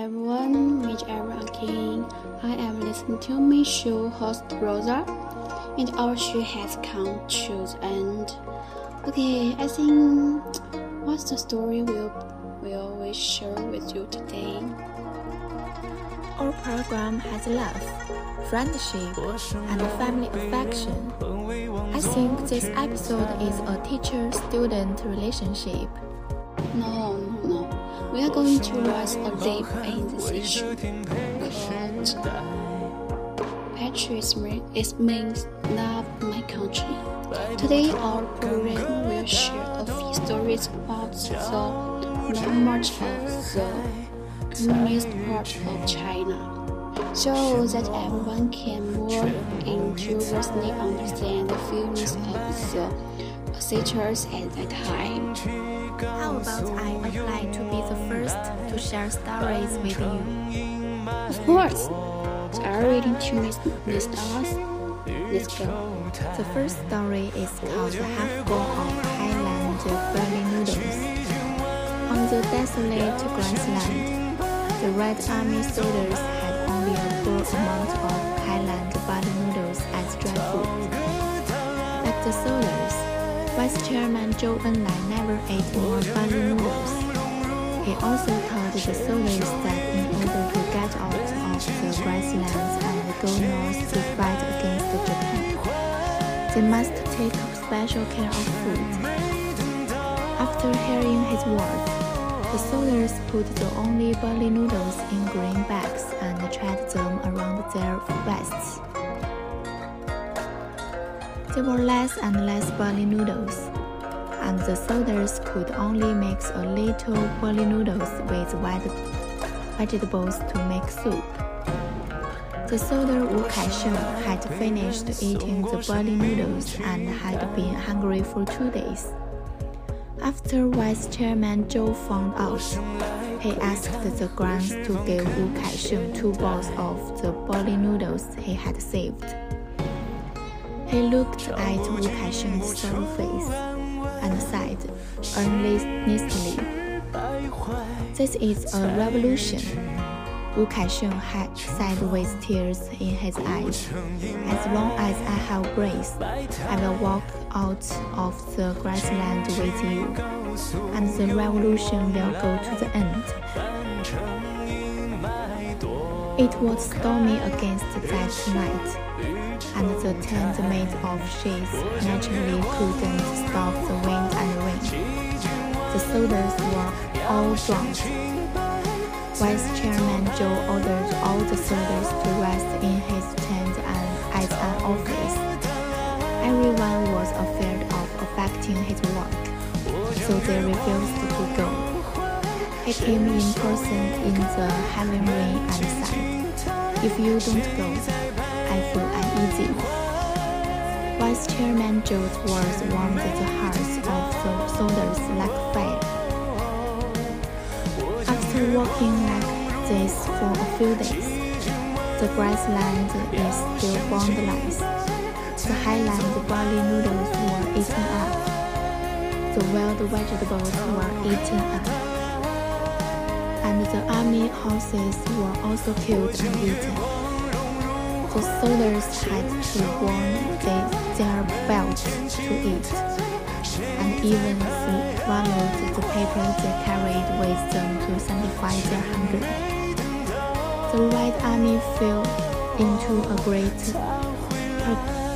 everyone, meet everyone again. I am listening to my show host Rosa, and our show has come to the end. Okay, I think what's the story we share with you today. Our program has love, friendship, and family affection. I think this episode is a teacher-student relationship. No. We are going to rise a deep in this issue. Patriotism is means love my country. Today, our program will share a few stories about the march of the Communist part of China, so that everyone can more intuitively understand the feelings of the teachers at that time. How about I apply to be the first to share stories with you? Of course! Are you ready to list us? Let's go. The first story is called The Half Bowl of Highland Burning Noodles. On the desolate grassland, the Red Army soldiers had only a poor amount of Highland butter noodles as dry food. Like the soldiers, Vice Chairman Zhou Enlai never ate more butter noodles. He also told the soldiers that in order to get out of the grasslands and go north to fight against Japan, they must take special care of food. After hearing his words, the soldiers put the only barley noodles in green bags and tied them around their wrists. There were less and less barley noodles, and the soldiers could only mix a little barley noodles with vegetables to make soup. The soldier Wu Kaisheng had finished eating the barley noodles and had been hungry for 2 days. After Vice Chairman Zhou found out, he asked the guards to give Wu Kaisheng 2 bowls of the barley noodles he had saved. He looked at Wu Kaisheng's sour face and sighed earnestly, "This is a revolution," Wu Kaisheng had said with tears in his eyes. "As long as I have breath, I will walk out of the grassland with you, and the revolution will go to the end." It was stormy against that night, and the tent made of sheets naturally couldn't stop the wind and rain. The soldiers were all drunk. Vice Chairman Zhou ordered all the soldiers to rest in his tent and as an office. Everyone was afraid of affecting his work, so they refused to go. He came in person in the heavy rain and said, "If you don't go, I feel uneasy." Vice Chairman Zhou's words warmed the hearts of the soldiers like fire. After walking like this for a few days, the grassland is still boundless. The highland barley noodles were eaten up. The wild vegetables were eaten up. And the army horses were also killed and eaten. The soldiers had to warm their belts to eat, and even swallowed the paper they carried with them to satisfy their hunger. The Red Army fell into a great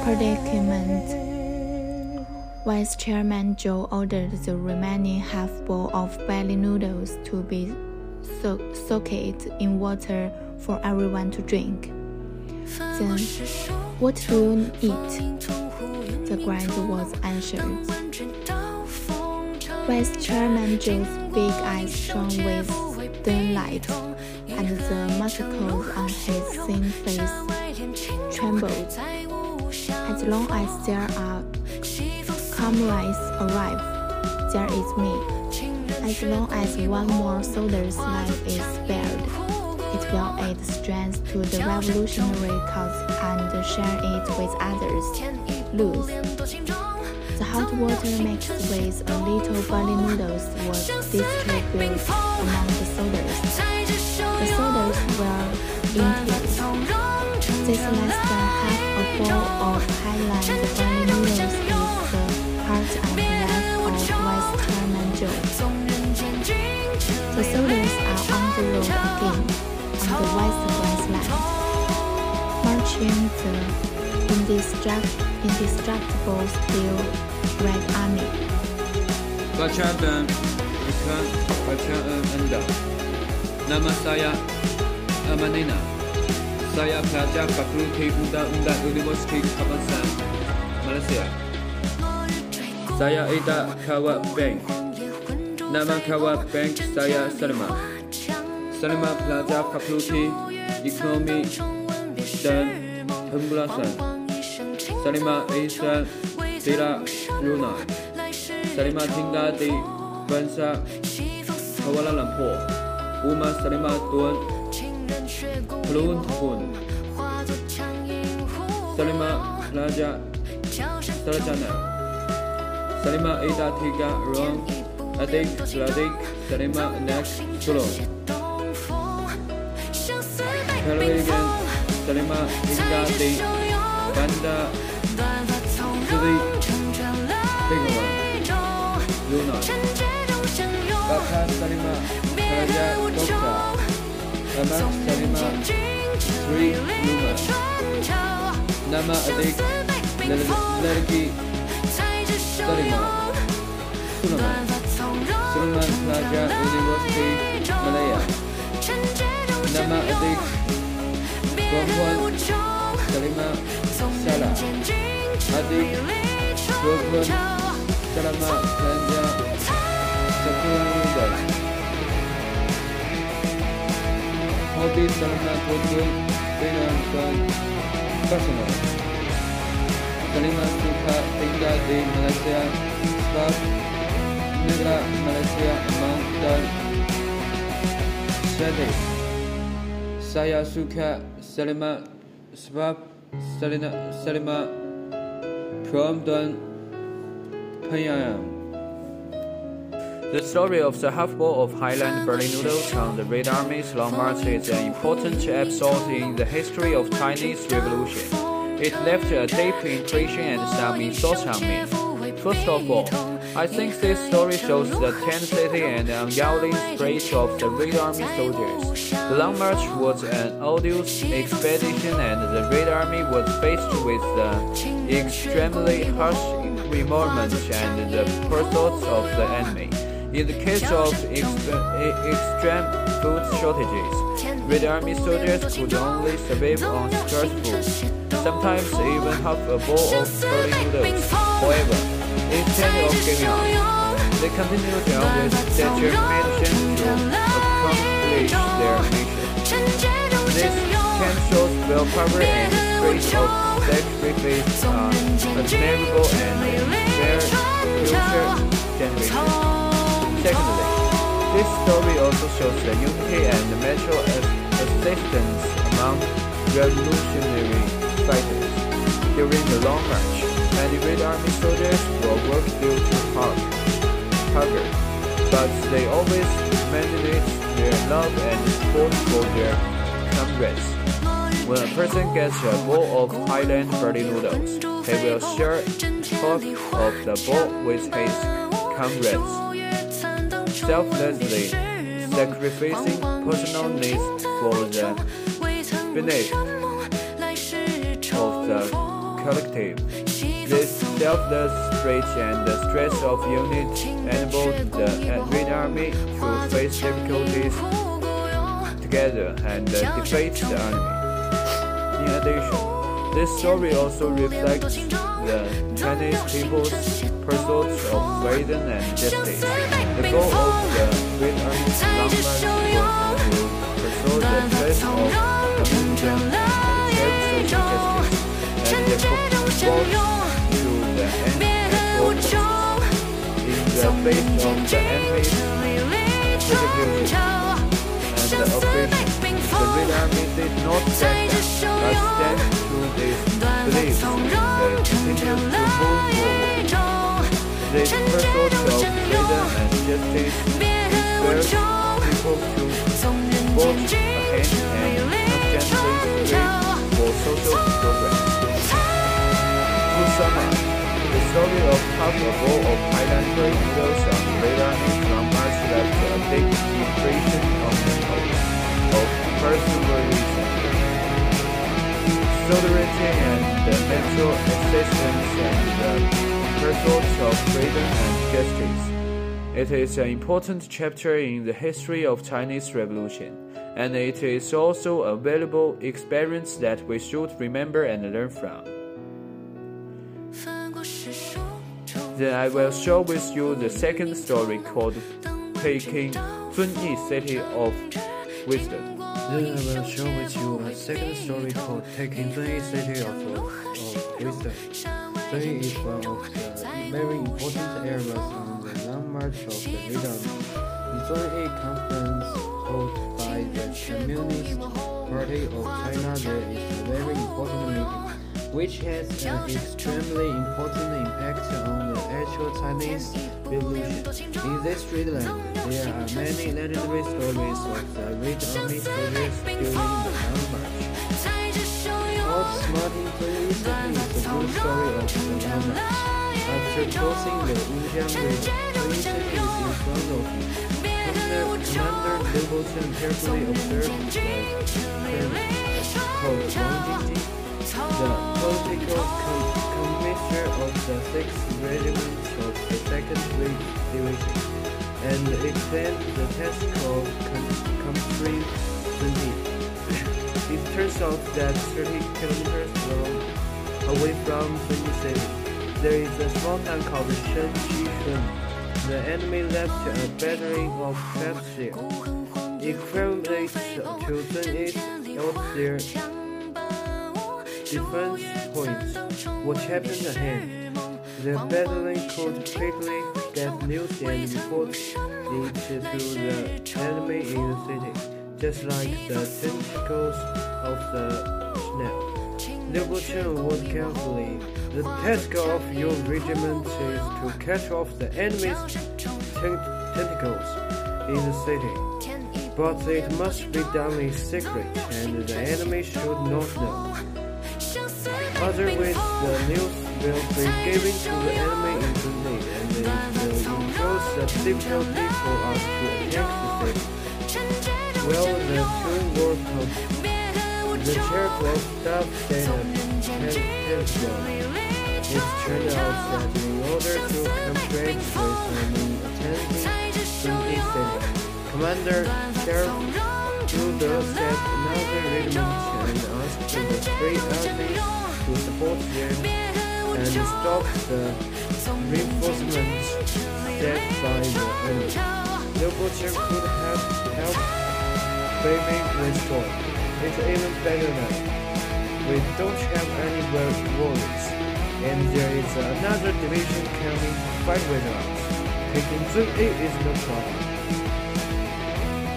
predicament. Vice Chairman Zhou ordered the remaining half bowl of barley noodles to be soaked in water for everyone to drink. Then, "What do you eat?" The guard was answered. Vice Chairman Zhou's big eyes shone with sunlight, and the muscles on his thin face trembled. "As long as there are comrades alive, there is me. As long as one more soldier's life is spared, it will add strength to the revolutionary cause and share it with others. Loose." The hot water mixed with a little barley noodles was distributed among the soldiers. The Olympics. This last half a bowl of highlights from the news is part of the life of West China Zhou. The soldiers are on the road again, on the West Grassland, marching the indestructible steel Red Army. 2000 Nama saya Amanina. Saya pelajar Fakulti Undang-Undang Universiti Kebangsaan Malaysia. Saya Ida Kawat Bank. Nama Kawat Bank saya Salma. Salma pelajar Fakulti Ekonomi dan Pemulasan. Salma asal dari Brunei. Salma tinggal di bangsa Kuala Lumpur. Umar Salima Tuan Pelun Tuhun. Salima Raja Sarjana. Salima Ida Tiga Ruang Adik Seladik Salima Next Solo Television. Salima Ida Di Banda Suri Tengguan Luna. Bapak Salima Raja Dokta. Amat Salima Sri Luma. Nama adik Lergi Salima Sulaiman. Sulaiman Raja Universiti Malaya. Nama adik Perempuan Salima Salah. Adik Perempuan Salima Raja Sakura. Hobi Salima Kutu dengan personal. Salima suka tinggal di Malaysia sebab negara Malaysia aman dan sejuk. Saya suka Salima sebab Salima pram dan penyayang. The story of the half bowl of Highland Berlin noodles on the Red Army's long march is an important episode in the history of Chinese Revolution. It left a deep impression and some insights on me. First of all, I think this story shows the tenacity and unyielding spirit of the Red Army soldiers. The long march was an arduous expedition, and the Red Army was faced with the extremely harsh bombardments and the pursuits of the enemy. In the case of extreme food shortages, Red Army soldiers could only survive on scarce food, sometimes even half a bowl of Berlin noodles. However, instead of giving up, they continued on with determination to accomplish their mission. This camp shows willpower and the spirit of sacrifice are admirable and fair future generations. Secondly, this story also shows the unity and the mutual assistance among revolutionary fighters. During the long march, many Red Army soldiers were worked due to hunger, but they always maintained their love and support for their comrades. When a person gets a bowl of Highland Berlin noodles, he will share half of the bowl with his comrades, selflessly sacrificing personal needs for the benefit of the collective. This selfless spirit and the stress of unity enabled the Red Army to face difficulties together and defeat the enemy. In addition, this story also reflects the Chinese people's pursuits of freedom and justice. The goal of the Red Army's long march was to pursue the quest of communism and self-social justice, and they fought to the end in the face of the enemy's persecution and the oppression. The Red Army did not back down, but stand to this belief and continued to move forward. This pursuit of freedom and justice inspires people to forge ahead and have the role of Thailand great leaders and Reda and Lama so that they take the impression of perseverance, solidarity, and the mental assistance and the pursuits of freedom and justice. It is an important chapter in the history of Chinese Revolution, and it is also a valuable experience that we should remember and learn from. Then I will share with you the second story called Taking Zunyi City of Wisdom. Zunyi is one of the very important areas in the landmark of the region. The Zunyi conference held by the Communist Party of China there is a very important meeting, which has an extremely important impact on the actual Chinese revolution. In this region, there are many legendary stories of the Red Army soldiers during the landmarch. Smart employees is the good story of the landmarch. After crossing the Yinjiang River, Zunyi City is in front of you. Commander Liu Bocheng carefully observed the prince called Wang Jingji, the political commissioner of the 6th Regiment of the 2nd Fleet Division, and explained the task of conquering Zunyi. It turns out that 30 kilometers away from Zunyi City, there is a small town called Shenzhen. The enemy left a battery of traps there, equivalent to Zunyi's outlier defense points. What happened ahead? The battalion could quickly get news and report it to the enemy in the city, just like the tentacles of the snake. Liu Bocheng warned carefully, the task of your regiment is to catch off the enemy's tentacles in the city, but it must be done in secret, and the enemy should not know. Otherwise, the news will be given to the enemy in the night, and it will impose a difficulty for us to attack the city. Well, the two work of the sheriff of staff it turned out that in order to confront with attending Zunyi City, Commander Sheriff Rudo set another regiment and asked the three armies to support them and stop the reinforcements set by the enemy. Liu Bocheng could have helped framing with gold. It's even better now. We don't have any warriors, and there is another division coming to fight with us. Taking Zunyi is no problem.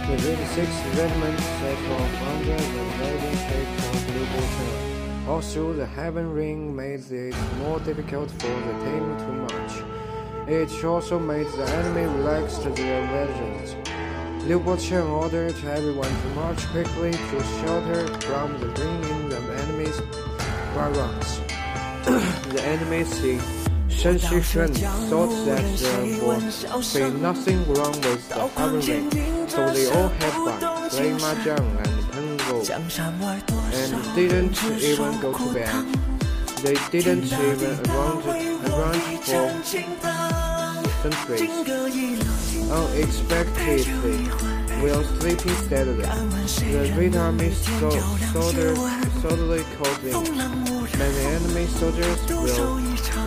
The 86th Regiment set off under the guiding shape of Liu Bocheng. Also, the heaven ring made it more difficult for the team to march. It also made the enemy relax their vengeance. Liu Bocheng ordered everyone to march quickly to shelter from the bringing of enemy's barracks. The enemy see Shen thought that there would be nothing wrong with the harboring, so they all had fun, played mahjong and pengo, and didn't even go to bed. They didn't even arrange for centuries. Unexpectedly, while sleeping steadily, the Red Army soldiers suddenly called in. Many enemy soldiers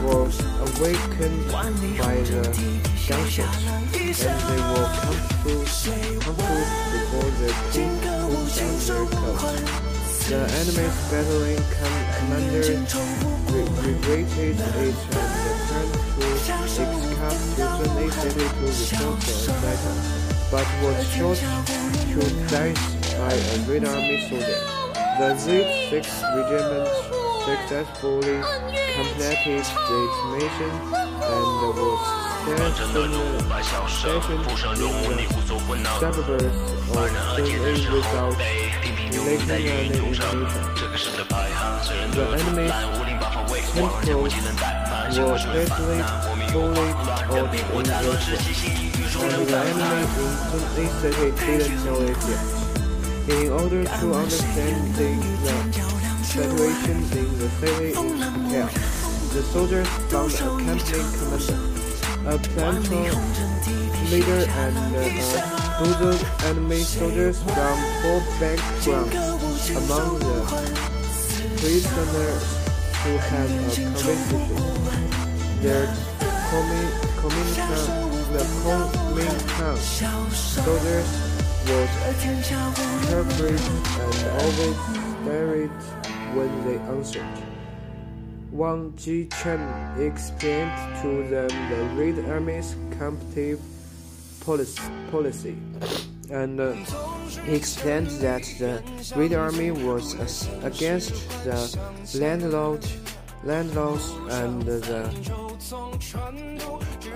were awakened by the gunshots, and they were confused before the king could answer the enemy's battalion commander regretted it and returned Zunyi City to report the battle, but was shot to death by a Red Army soldier. The Z6th Regiment successfully completed its mission and was stationed in the suburbs of Zunyi without In order to understand the situation in the city hell, the soldiers found a campaign commander, a platoon leader, and brutal enemy soldiers from four backgrounds. Among the prisoners who had convicted, their Kuomintang soldiers was interpreted and always buried when they answered. Wang Jichen explained to them the Red Army's captive policy, and explained that the Red Army was against the landlords and the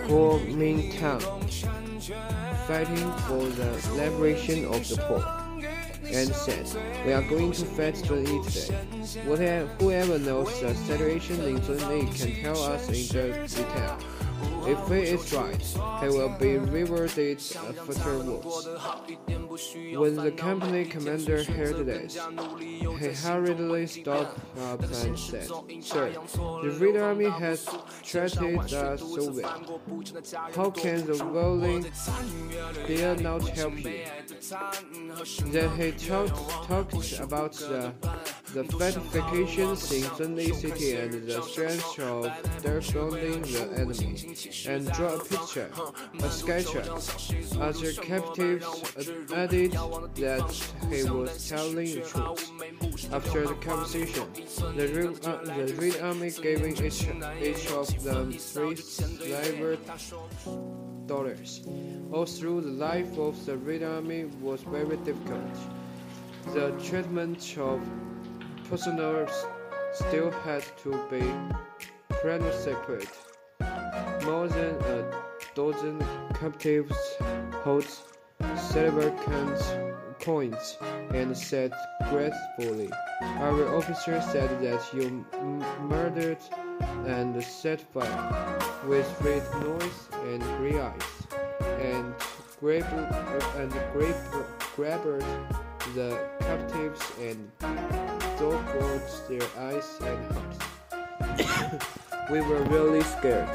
Kuomintang, fighting for the liberation of the poor, and said, "We are going to fight Zunyi today. Whoever knows the situation in Zunyi can tell us in detail. If he is right, he will be rewarded afterwards." When the company commander heard this, he hurriedly stopped up and said, "Sir, the Red Army has treated us so well. How can the volunteer not help you?" Then he talked about the fortifications in Zunyi city and the strength of defending the enemy, and draw a picture, a sketchup. Other captives added that he was telling the truth. After the conversation, the Red Army gave each of them $3 silver. All through the life of the Red Army was very difficult. The treatment of prisoners still had to be separate. More than a dozen captives held silver coins and said gratefully, "Our officer said that you murdered and set fire with red nose and grey eyes, and grabbed the captives and dug out their eyes and hearts. We were really scared.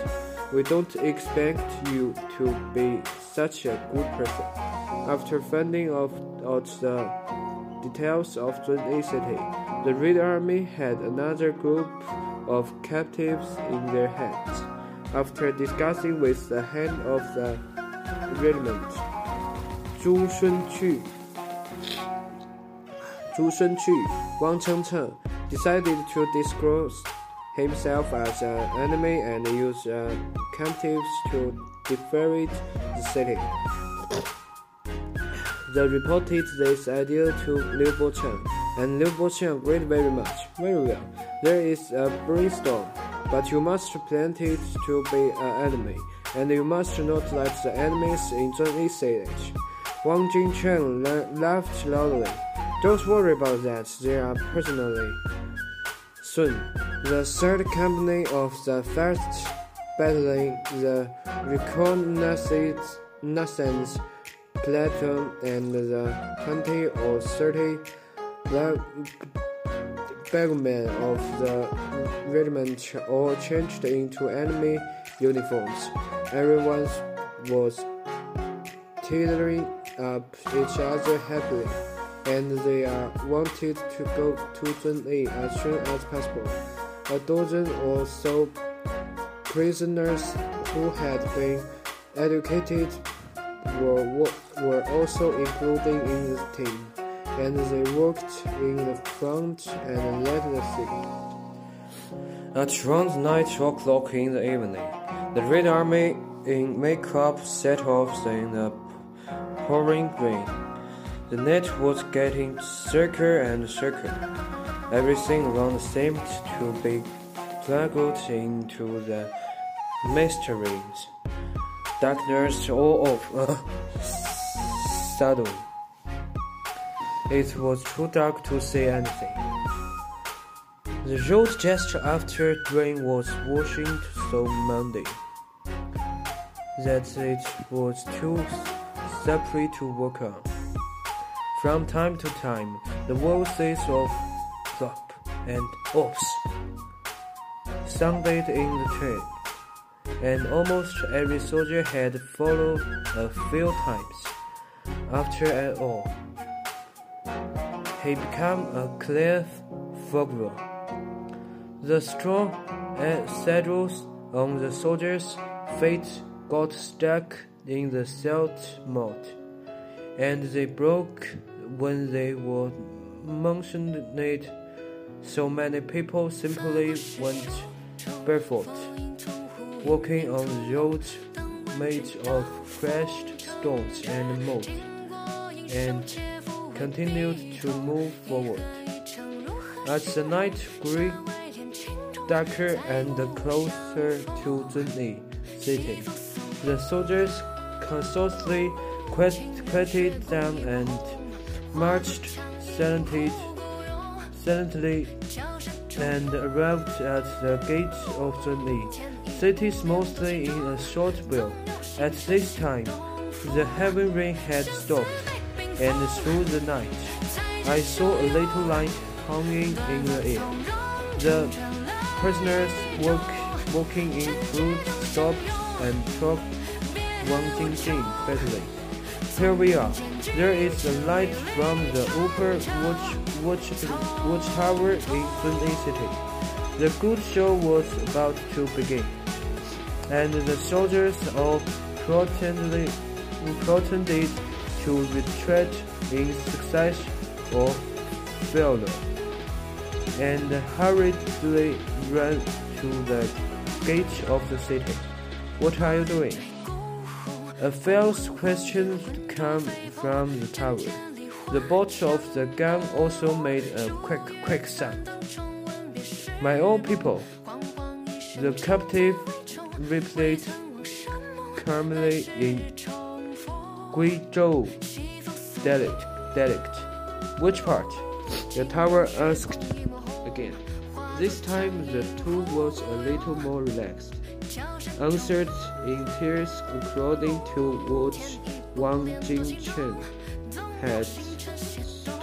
We don't expect you to be such a good person." After finding out the details of Zunyi city, the Red Army had another group of captives in their hands. After discussing with the head of the regiment, Zhu Shunqu, Wang Chengcheng, decided to disclose himself as an enemy and used captives to defend the city. They reported this idea to Liu Bocheng, and Liu Bocheng agreed very well. "There is a brainstorm, but you must plant it to be an enemy, and you must not let the enemies in Zunyi city." Wang Jingcheng laughed loudly. "Don't worry about that, they are personally." Soon, the third company of the first battalion, the reconnaissance platoon, and the 20 or 30 bagmen of the regiment all changed into enemy uniforms. Everyone was tearing up each other happily, and they are wanted to go to Zunyi as soon as possible. A dozen or so prisoners who had been educated were also included in the team, and they walked in the front and led the city. At around 9 o'clock in the evening, the Red Army in makeup set off in the pouring rain. The night was getting thicker and thicker. Everything around seemed to be plunged into the mysteries. Darkness all of a sudden. It was too dark to say anything. The road just after rain was washing so muddy that it was too slippery to walk on. From time to time, the voices of plop and oops sounded in the train, and almost every soldier had followed a few times. After all, he became a clear follower. The straw and saddles on the soldiers' feet got stuck in the salt mud, and they broke when they were mounted. So many people simply went barefoot, walking on the road made of crushed stones and mud, and continued to move forward. As the night grew darker and closer to Zunyi city, the soldiers cautiously quieted down and marched silently and arrived at the gates of Zunyi city mostly in a short while. At this time, the heavy rain had stopped, and through the night, I saw a little light hanging in the air. The prisoners walking in food stopped and talked Wang Jingxing bitterly. Here we are. There is a light from the upper watchtower in Zunyi city. The good show was about to begin, and the soldiers all pretended to retreat in success or failure, and hurriedly ran to the gates of the city. What are you doing? A fierce question came from the tower. The bolt of the gun also made a quick sound. My own people, the captive replied calmly in Guizhou dialect. Which part? The tower asked again. This time the two was a little more relaxed, answered in tears according to what Wang Jingchen had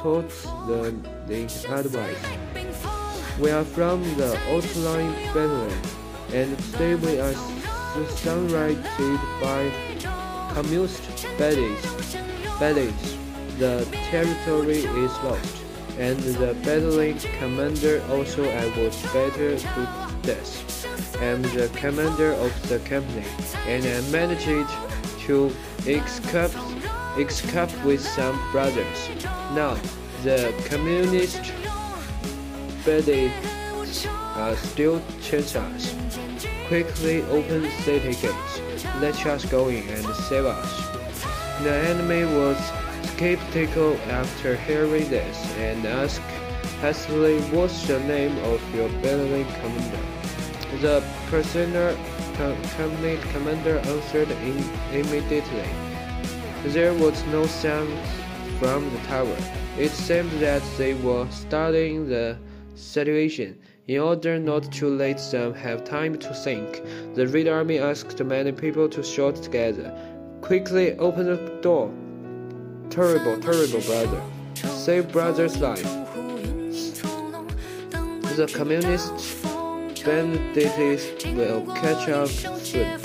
taught them in advice. We are from the outlying battalion, and today we are surrounded by communist bandits. The territory is lost, and the battalion commander also I was better to death. I am the commander of the company, and I managed to escape with some brothers. Now, the communist bandits are still chasing us. Quickly open the city gates. Let us go in and save us. The enemy was skeptical after hearing this, and asked hastily, "What's the name of your battalion commander?" The prisoner company commander answered immediately. There was no sound from the tower. It seemed that they were studying the situation. In order not to let them have time to think, the Red Army asked many people to shout together. Quickly open the door. Terrible brother. Save brother's life. The communist bandits will catch up soon.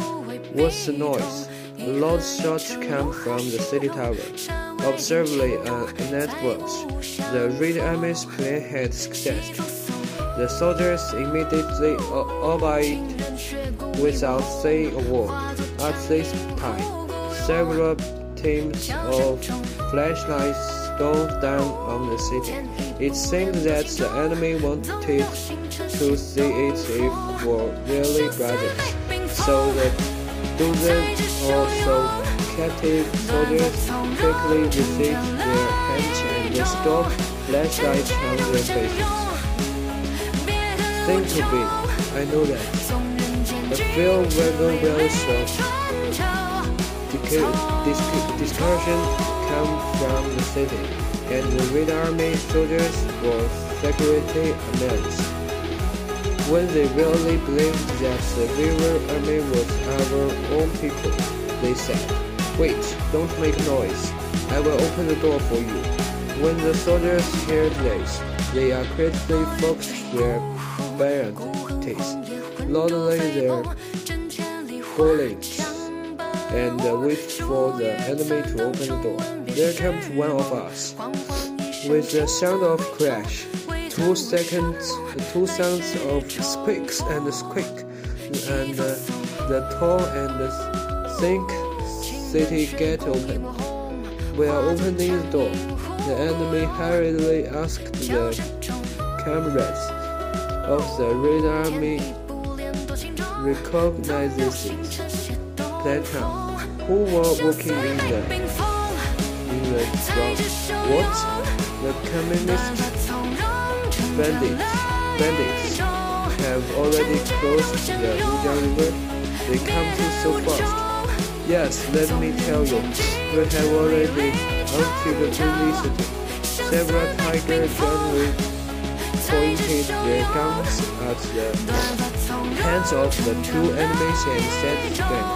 What's the noise? A loud shot came from the city tower. Observantly networks, the Red Army's plan had success. The soldiers immediately obeyed without saying a word. At this time, several teams of flashlights stole down on the city. It seemed that the enemy wanted to see it if they were really brothers, so the students also captive soldiers quickly received their hands and the stock flashlights on their faces. Think to be, I know that. The few wagon wheels of discussion come from the city. and the Red Army soldiers were secretly amazed when they really believed that the Red Army was our own people. They said, "Wait, don't make noise. I will open the door for you." When the soldiers heard this, they accurately focused their bayonets, loudly their callings, and waited for the enemy to open the door. There comes one of us. With the sound of crash, two sounds of squeaks and squeak, and the tall and thick city gate open. While opening the door, the enemy hurriedly asked the comrades of the Red Army, recognizing that town, who were working in the what? The communist bandits have already crossed the Yangtze River. They come in so fast. Yes, let me tell you, we have already entered the city. Several tigers jointly pointed their guns at the hands of the two enemies and said to them,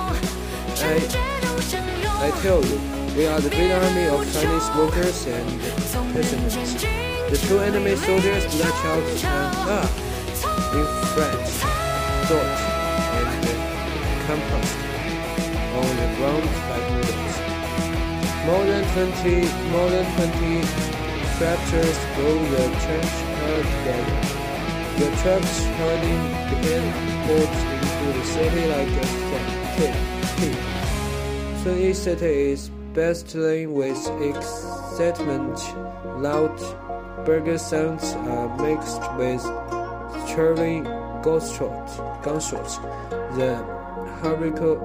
I tell you, we are the great army of Chinese workers and peasants. The two enemy soldiers latch out in French, Dutch, and Compost. On the ground by bullets. More than 20 fractures broke the trench hard together. The trucks hurling began forced into the city like a pit. Sunyi City is bustling with excitement. Loud burger sounds are mixed with cheering gunshots. The hurricane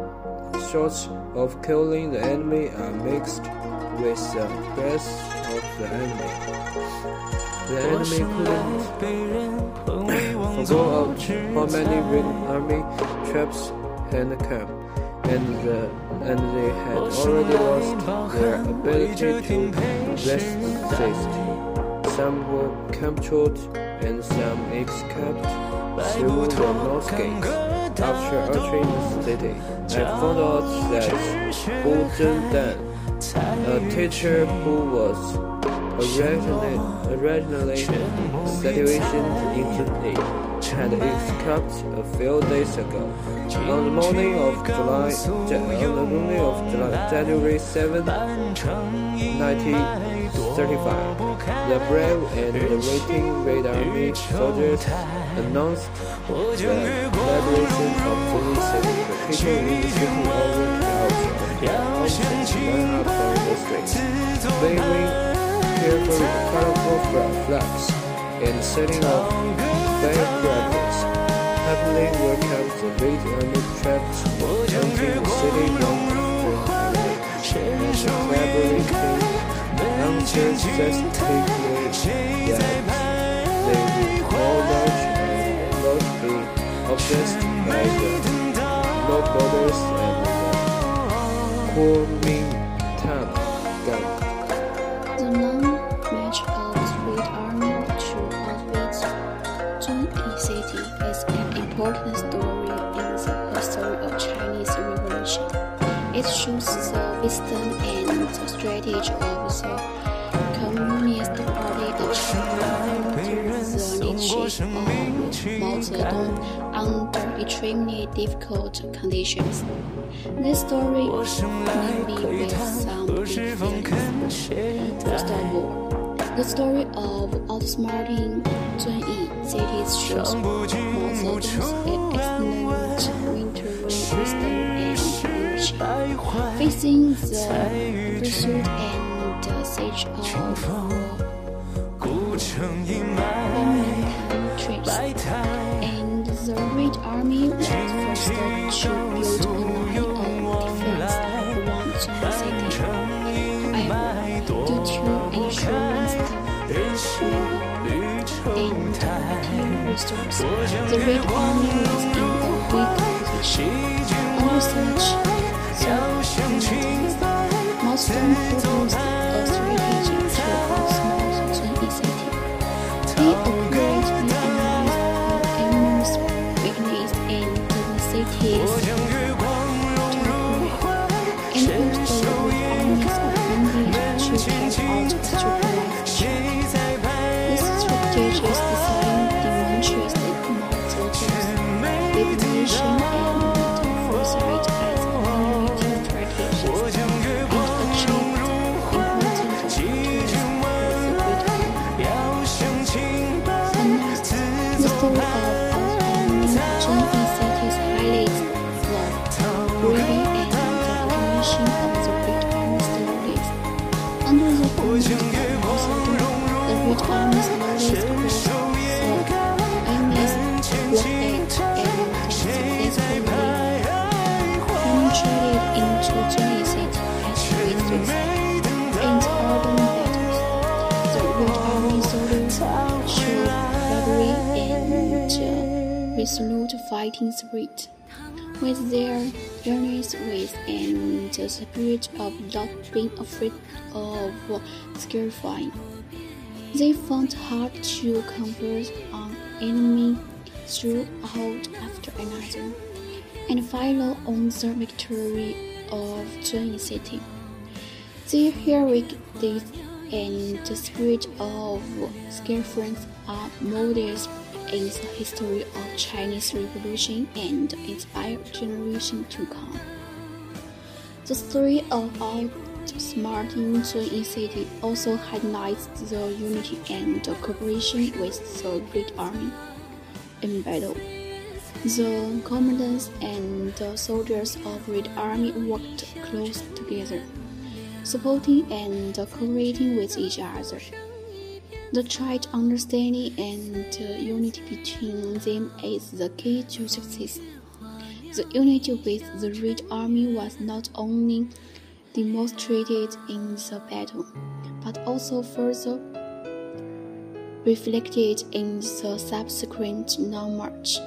shots of killing the enemy are mixed with the breath of the enemy. The enemy couldn't go out how many Red Army troops had come, and they had already lost their ability to resist. Some were captured and some escaped through the north gate. After entering the city, I found out that Wu Zengdan, a teacher who was originally situated in Zunyi, had escaped a few days ago. On the morning of January 7, 1935, the brave and the waiting Red Army soldiers announced the liberation of Zunyi City, located in the city over the outskirts of the district. Waving colorful flags and setting off firecrackers, happily welcomed the Red Army troops entering the city they would all march and not be obsessed by the no borders and the Kuomintang gang. The non-match of the Red Army to outwit Zunyi City is an important story in the history of Chinese Revolution. It shows the wisdom and the strategy of the Communist Party of China under the leadership of Mao Zedong under extremely difficult conditions. This story may be with some difference. First of all, the story of outsmarting Zunyi City shows Mao Zedong's excellent winter wisdom and leadership. Facing the pursuit and the siege of Kuomintang and the Red Army was forced to build a line of defense around the city. However, due to insurance and material resources, the Red Army was in a weak position. Under such circumstances, Mao Zedong proposed a strategy to system of construction inside his palace were ruling and the domination of the Great Army's leaders. Under the control of Mao Zedong, the Great Army's leaders were the armies looked at and successfully penetrated into Chinese territories and urban battles. The Great Army soldiers showed bravery and resolute fighting spirit. With their generous ways and the spirit of not being afraid of scarifying, they found hard to convert an enemy throughout after another, and final on the victory of Zunyi city. Their heroic deeds and the spirit of sacrifice are models in the history of Chinese Revolution and inspire generations to come. The story of outsmarting Zunyi city also highlights the unity and the cooperation with the Great Army. In battle, the commandants and the soldiers of the Red Army worked close together, supporting and cooperating with each other. The tried understanding and unity between them is the key to success. The unity with the Red Army was not only demonstrated in the battle, but also further reflected in the subsequent non-march.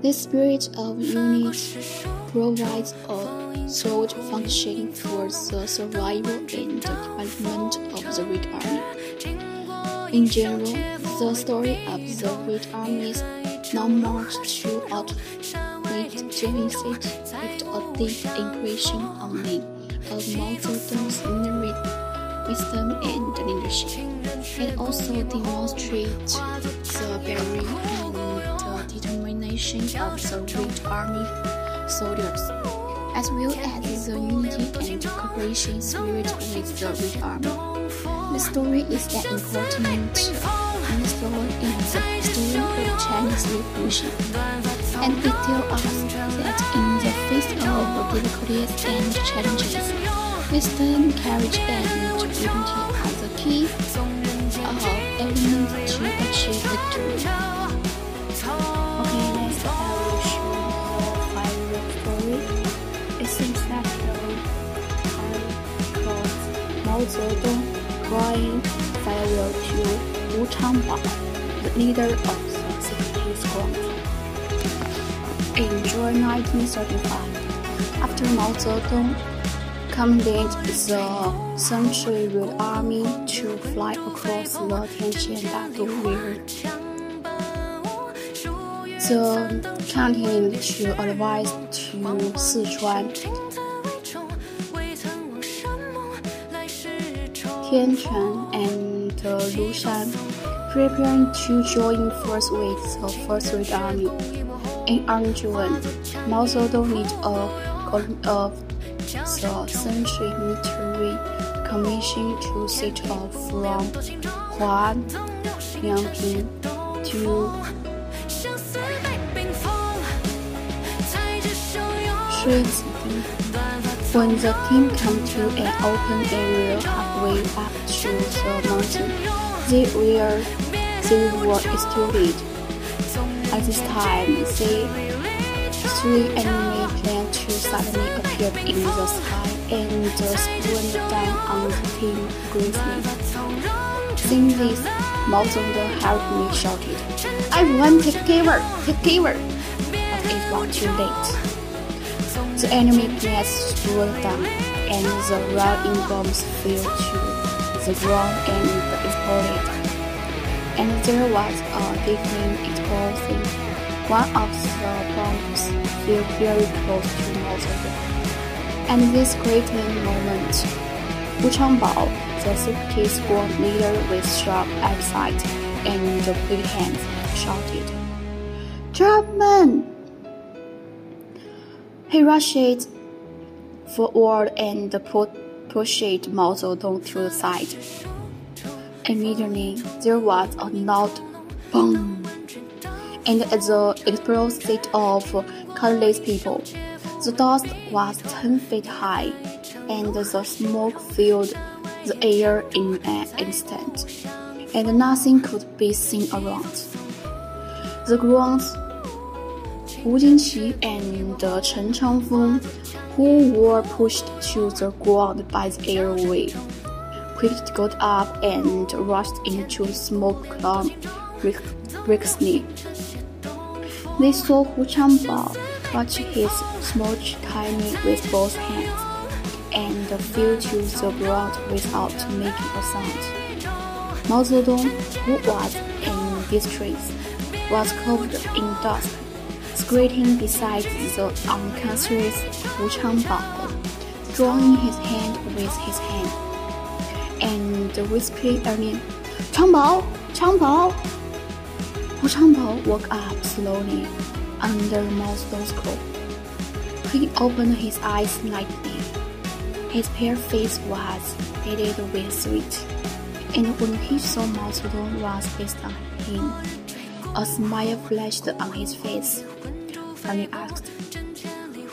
This spirit of unity provides a solid function for the survival and development of the Red Army. In general, the story of the Red Army's non-march throughout Zunyi city left a deep impression on me of Mao Zedong's inherent wisdom and leadership. It also demonstrates the bravery and the determination of the Red Army soldiers, as well as the unity and cooperation spirit with the Red Army. The story is an important milestone in the history of Chinese Revolution, and it tells us that in the face of difficulties and challenges, wisdom, courage, and unity are the key element to achieve victory. Okay, next I will show the final story. It seems that the I called Mao Zedong crying farewell to Hu Changbao, the leader of the 60th Kuomintang. In June 1935, after Mao Zedong commanded the Century Red Army to fly across the Tianjin-Dago River, the continued to advise to Sichuan, Tianquan, and Lushan, preparing to join force with the First Red Army. In early June, Mao Zedong led a column of the Central Military Commission to set off from Huangping to Shuizhi. When the team came to an open area halfway up to the mountain, they were exhausted. At this time, three enemy planes suddenly appeared in the sky and swooped down on the team grazing. Seeing this, Mao Zedong hurriedly shouted, "Everyone take cover! Take cover!" But it was too late. The enemy planes swooped down, and the rounding bombs fell to the ground and exploded. And there was a deafening explosion. One of the bombs fell very close to Mao Zedong. At this critical moment, Hu Changbao, the 60th Kuomintang leader with sharp eyesight and quick hands, shouted, "German!" He rushed forward and pushed Mao Zedong to the side. Immediately, there was a loud boom. and at the explosive seat of countless people. The dust was 10 feet high, and the smoke filled the air in an instant, and nothing could be seen around. The ground, Wu Jingqi and Chen Changfeng, who were pushed to the ground by the airway, quickly got up and rushed into the smoke cloud briskly. They saw Hu Changbao clutch his smooth tiny with both hands, and fell to the ground without making a sound. Mao Zedong, who was in distress, was covered in dust, squatting beside the unconscious Hu Changbao, drawing his hand with his hand, and whispering again, "Changbao! Changbao!" Hu Changbao woke up slowly under Mao Zedong's call. He opened his eyes slightly. His pale face was heated with sweat, and when he saw Mao Zedong was fixed on him, a smile flashed on his face. He asked,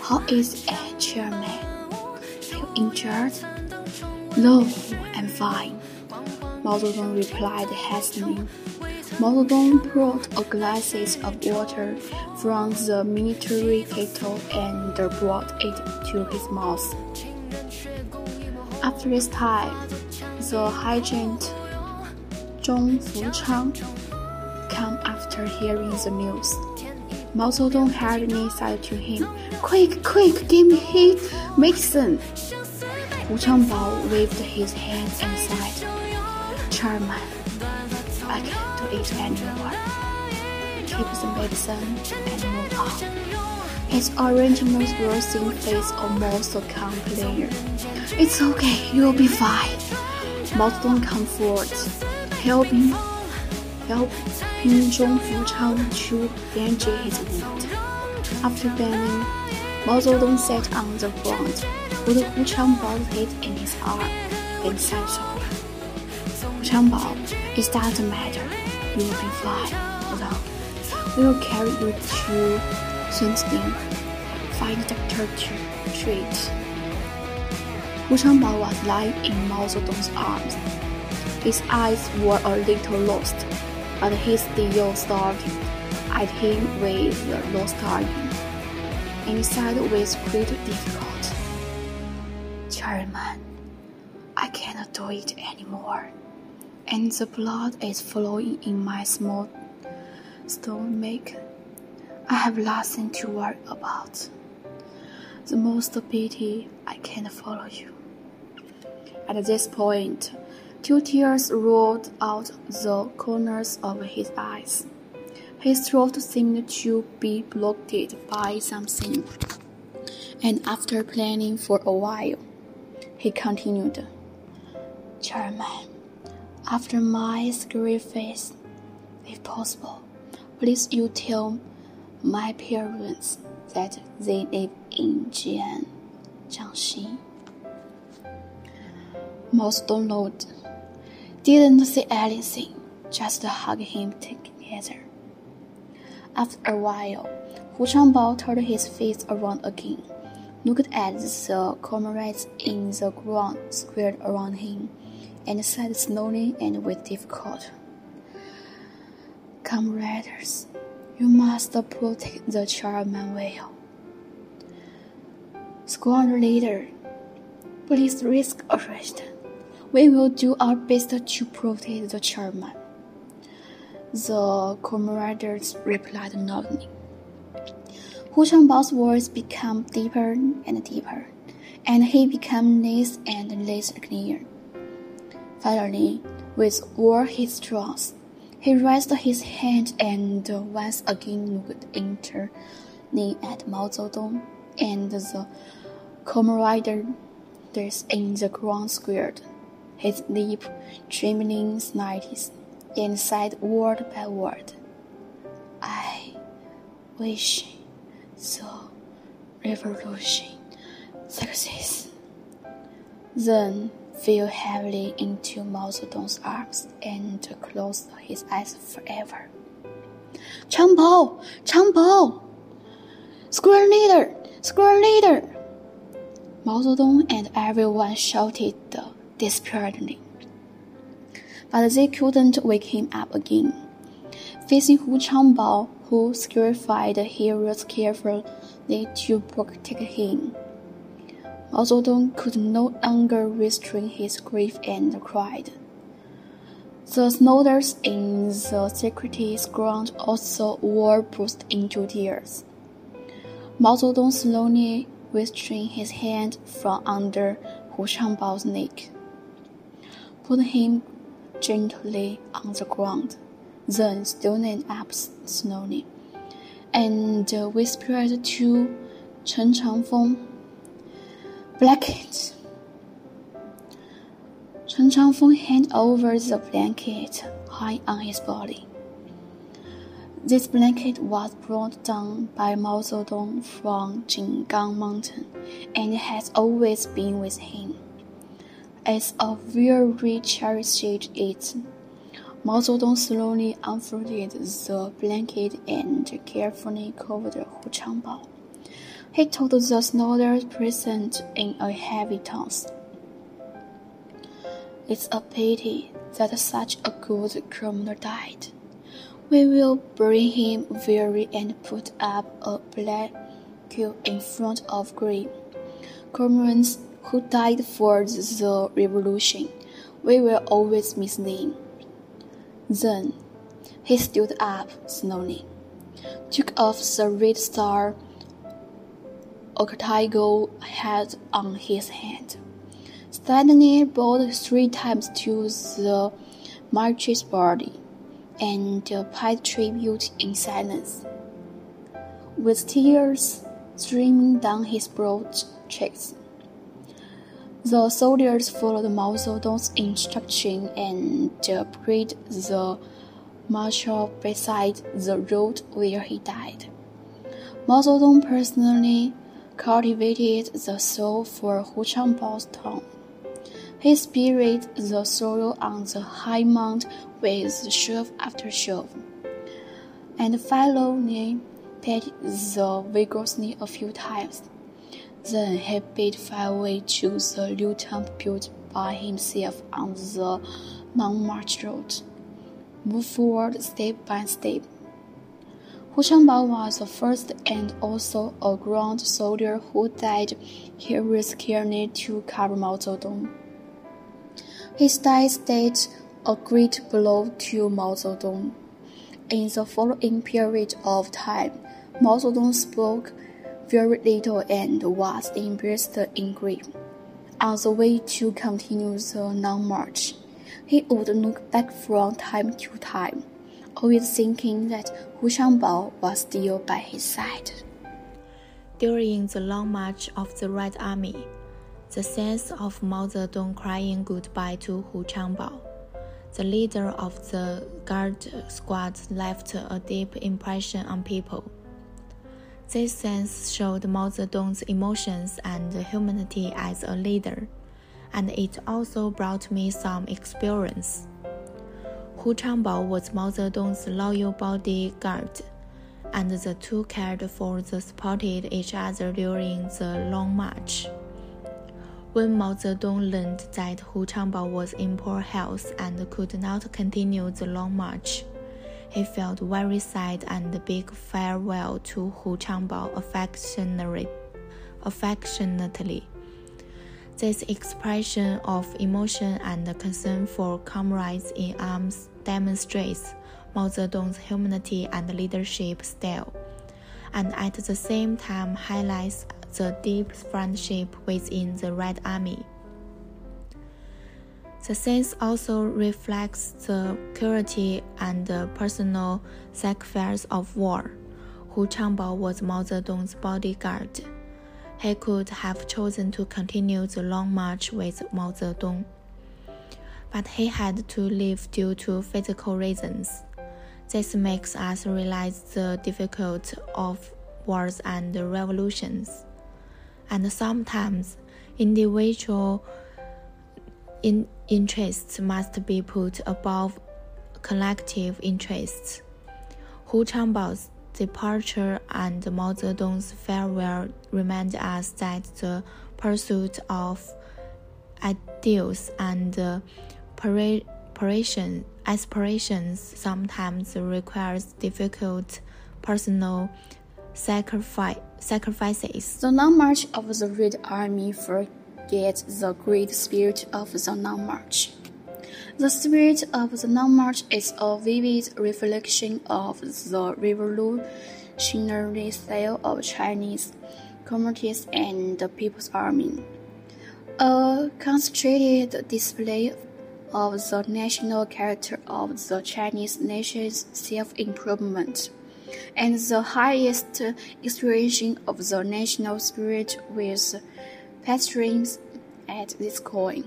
"How is a chairman? Are you injured?" "No, I'm fine," Mao Zedong replied hastily. Mao Zedong brought a glass of water from the military kettle and brought it to his mouth. After this time, the Regent Zhong Fuchang came after hearing the news. Mao Zedong hurriedly said to him, "Quick, quick, give me his medicine." Hu Changbao waved his hand and said, "Chairman, I can't do it anymore. Keep the medicine and move on." His orange mouth-worsening face almost calmed player. "It's okay, you'll be fine." Mao Zedong comfort, helping Zhong Fuchang to bandage his wound. After bending, Mao Zedong sat on the ground, with Hu Changbao's head in his arm, and said softly, "Hu Changbao, it doesn't matter. You'll be fine. Hold on. We'll carry you to Shenzhen. Find a doctor to treat." Hu Changbao was lying in Mao Zedong's arms. His eyes were a little lost, but he still stared at him with lost eyes, and said with great difficulty, "Chairman, I cannot do it anymore, and the blood is flowing in my small stomach. I have nothing to worry about. The most pity, I can't follow you." At this point, two tears rolled out the corners of his eyes. His throat seemed to be blocked by something, and after planning for a while, he continued, "Chairman, after my sacrifice, if possible, please you tell my parents that they live in Jiangxi." Mao Zedong nodded, didn't say anything, just hugged him together. After a while, Hu Changbao turned his face around again, looked at the comrades in the ground squared around him, and said slowly and with difficulty, "Comrades, you must protect the chairman well. Squadron leader, please risk arrest. We will do our best to protect the chairman." The comrades replied nodding. Hu Changbao's words became deeper and deeper, and he became less and less clear. Finally, with all his strength, he raised his hand and once again looked intently at Mao Zedong and the comrades in the ground squared, his lip trembling slightly, and said word by word, "I wish the revolution success." Then fell heavily into Mao Zedong's arms and closed his eyes forever. "Changbao! Changbao! Square leader! Square leader!" Mao Zedong and everyone shouted despairingly. But they couldn't wake him up again. Facing Hu Changbao, who scarified heroes carefully to protect him, Mao Zedong could no longer restrain his grief and cried. The soldiers in the security ground also were burst into tears. Mao Zedong slowly withdrew his hand from under Hu Changbao's neck, put him gently on the ground, then stood up slowly, and whispered to Chen Changfeng, "Blanket." Chen Changfeng handed over the blanket high on his body. This blanket was brought down by Mao Zedong from Jinggang Mountain and has always been with him. As a very cherished it, Mao Zedong slowly unfolded the blanket and carefully covered Hu Changbao. He told the soldiers present in a heavy tone, "It's a pity that such a good criminal died. We will bury him very and put up a black queue in front of grave comrades who died for the revolution. We will always miss them." Then he stood up slowly, took off the red star octagonal hat on his head, suddenly bowed three times to the martyr's body, and paid tribute in silence. With tears streaming down his broad cheeks, the soldiers followed Mao Zedong's instruction and prayed the marshal beside the road where he died. Mao Zedong personally cultivated the soul for Hu Changbao's tomb. He buried the sorrow on the high mount with shove after shove, and finally patted the vigorously a few times. Then he bade farewell to the new tomb built by himself on the Montmartre Road, moved forward step by step. Hu Changbao was the first and also a grand soldier who died heroically to cover Mao Zedong. His death dealt a great blow to Mao Zedong. In the following period of time, Mao Zedong spoke very little and was embarrassed in grief. On the way to continue the long march, he would look back from time to time, always thinking that Hu Changbao was still by his side. During the long march of the Red Army, the sense of Mao Zedong crying goodbye to Hu Changbao, the leader of the guard squad, left a deep impression on people. This sense showed Mao Zedong's emotions and humanity as a leader, and it also brought me some experience. Hu Changbao was Mao Zedong's loyal bodyguard, and the two cared for and supported each other during the long march. When Mao Zedong learned that Hu Changbao was in poor health and could not continue the long march, he felt very sad and bade farewell to Hu Changbao affectionately. This expression of emotion and concern for comrades in arms demonstrates Mao Zedong's humanity and leadership style, and at the same time highlights the deep friendship within the Red Army. The sense also reflects the cruelty and the personal sacrifice of war. Hu Changbao was Mao Zedong's bodyguard. He could have chosen to continue the long march with Mao Zedong, but he had to leave due to physical reasons. This makes us realize the difficulty of wars and revolutions, and sometimes individual interests must be put above collective interests. Hu Changbao's departure and Mao Zedong's farewell remind us that the pursuit of ideals and aspirations sometimes requires difficult personal sacrifices. The long march of the Red Army forgets the great spirit of the long march. The spirit of the long march is a vivid reflection of the revolutionary style of Chinese communists and the People's Army, a concentrated display of the national character of the Chinese nation's self-improvement, and the highest expression of the national spirit with patrons at this coin.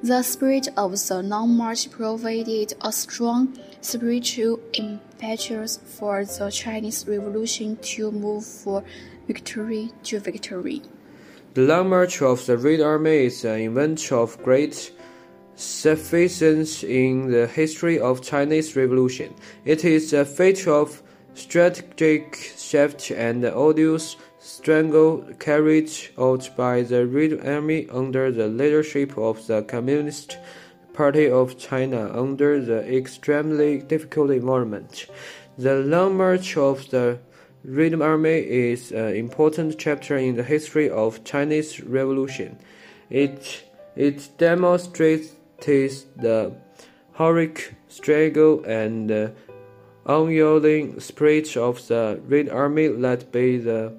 The spirit of the long march provided a strong spiritual impetus for the Chinese Revolution to move from victory to victory. The long march of the Red Army is an event of great significance in the history of Chinese Revolution. It is a feat of strategic shift and the arduous struggle carried out by the Red Army under the leadership of the Communist Party of China under the extremely difficult environment. The long march of the Red Army is an important chapter in the history of Chinese Revolution. It demonstrates the heroic struggle and unyielding spirit of the Red Army led by the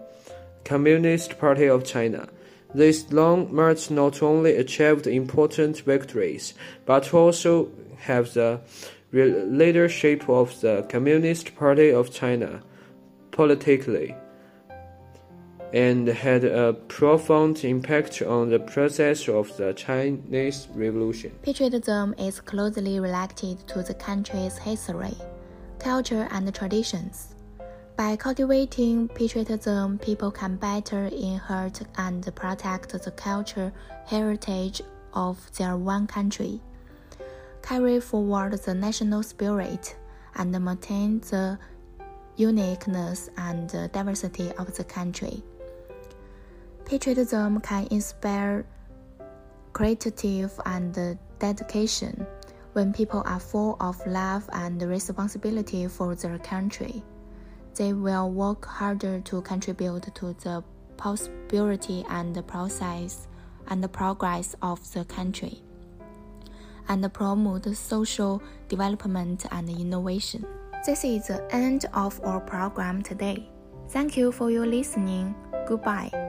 Communist Party of China. This long march not only achieved important victories, but also have the leadership of the Communist Party of China politically, and had a profound impact on the process of the Chinese Revolution. Patriotism is closely related to the country's history, culture and traditions. By cultivating patriotism, people can better inherit and protect the cultural heritage of their one country, carry forward the national spirit, and maintain the uniqueness and diversity of the country. Patriotism can inspire creativity and dedication when people are full of love and responsibility for their country. They will work harder to contribute to the prosperity and progress of the country, and promote social development and innovation. This is the end of our program today. Thank you for your listening. Goodbye.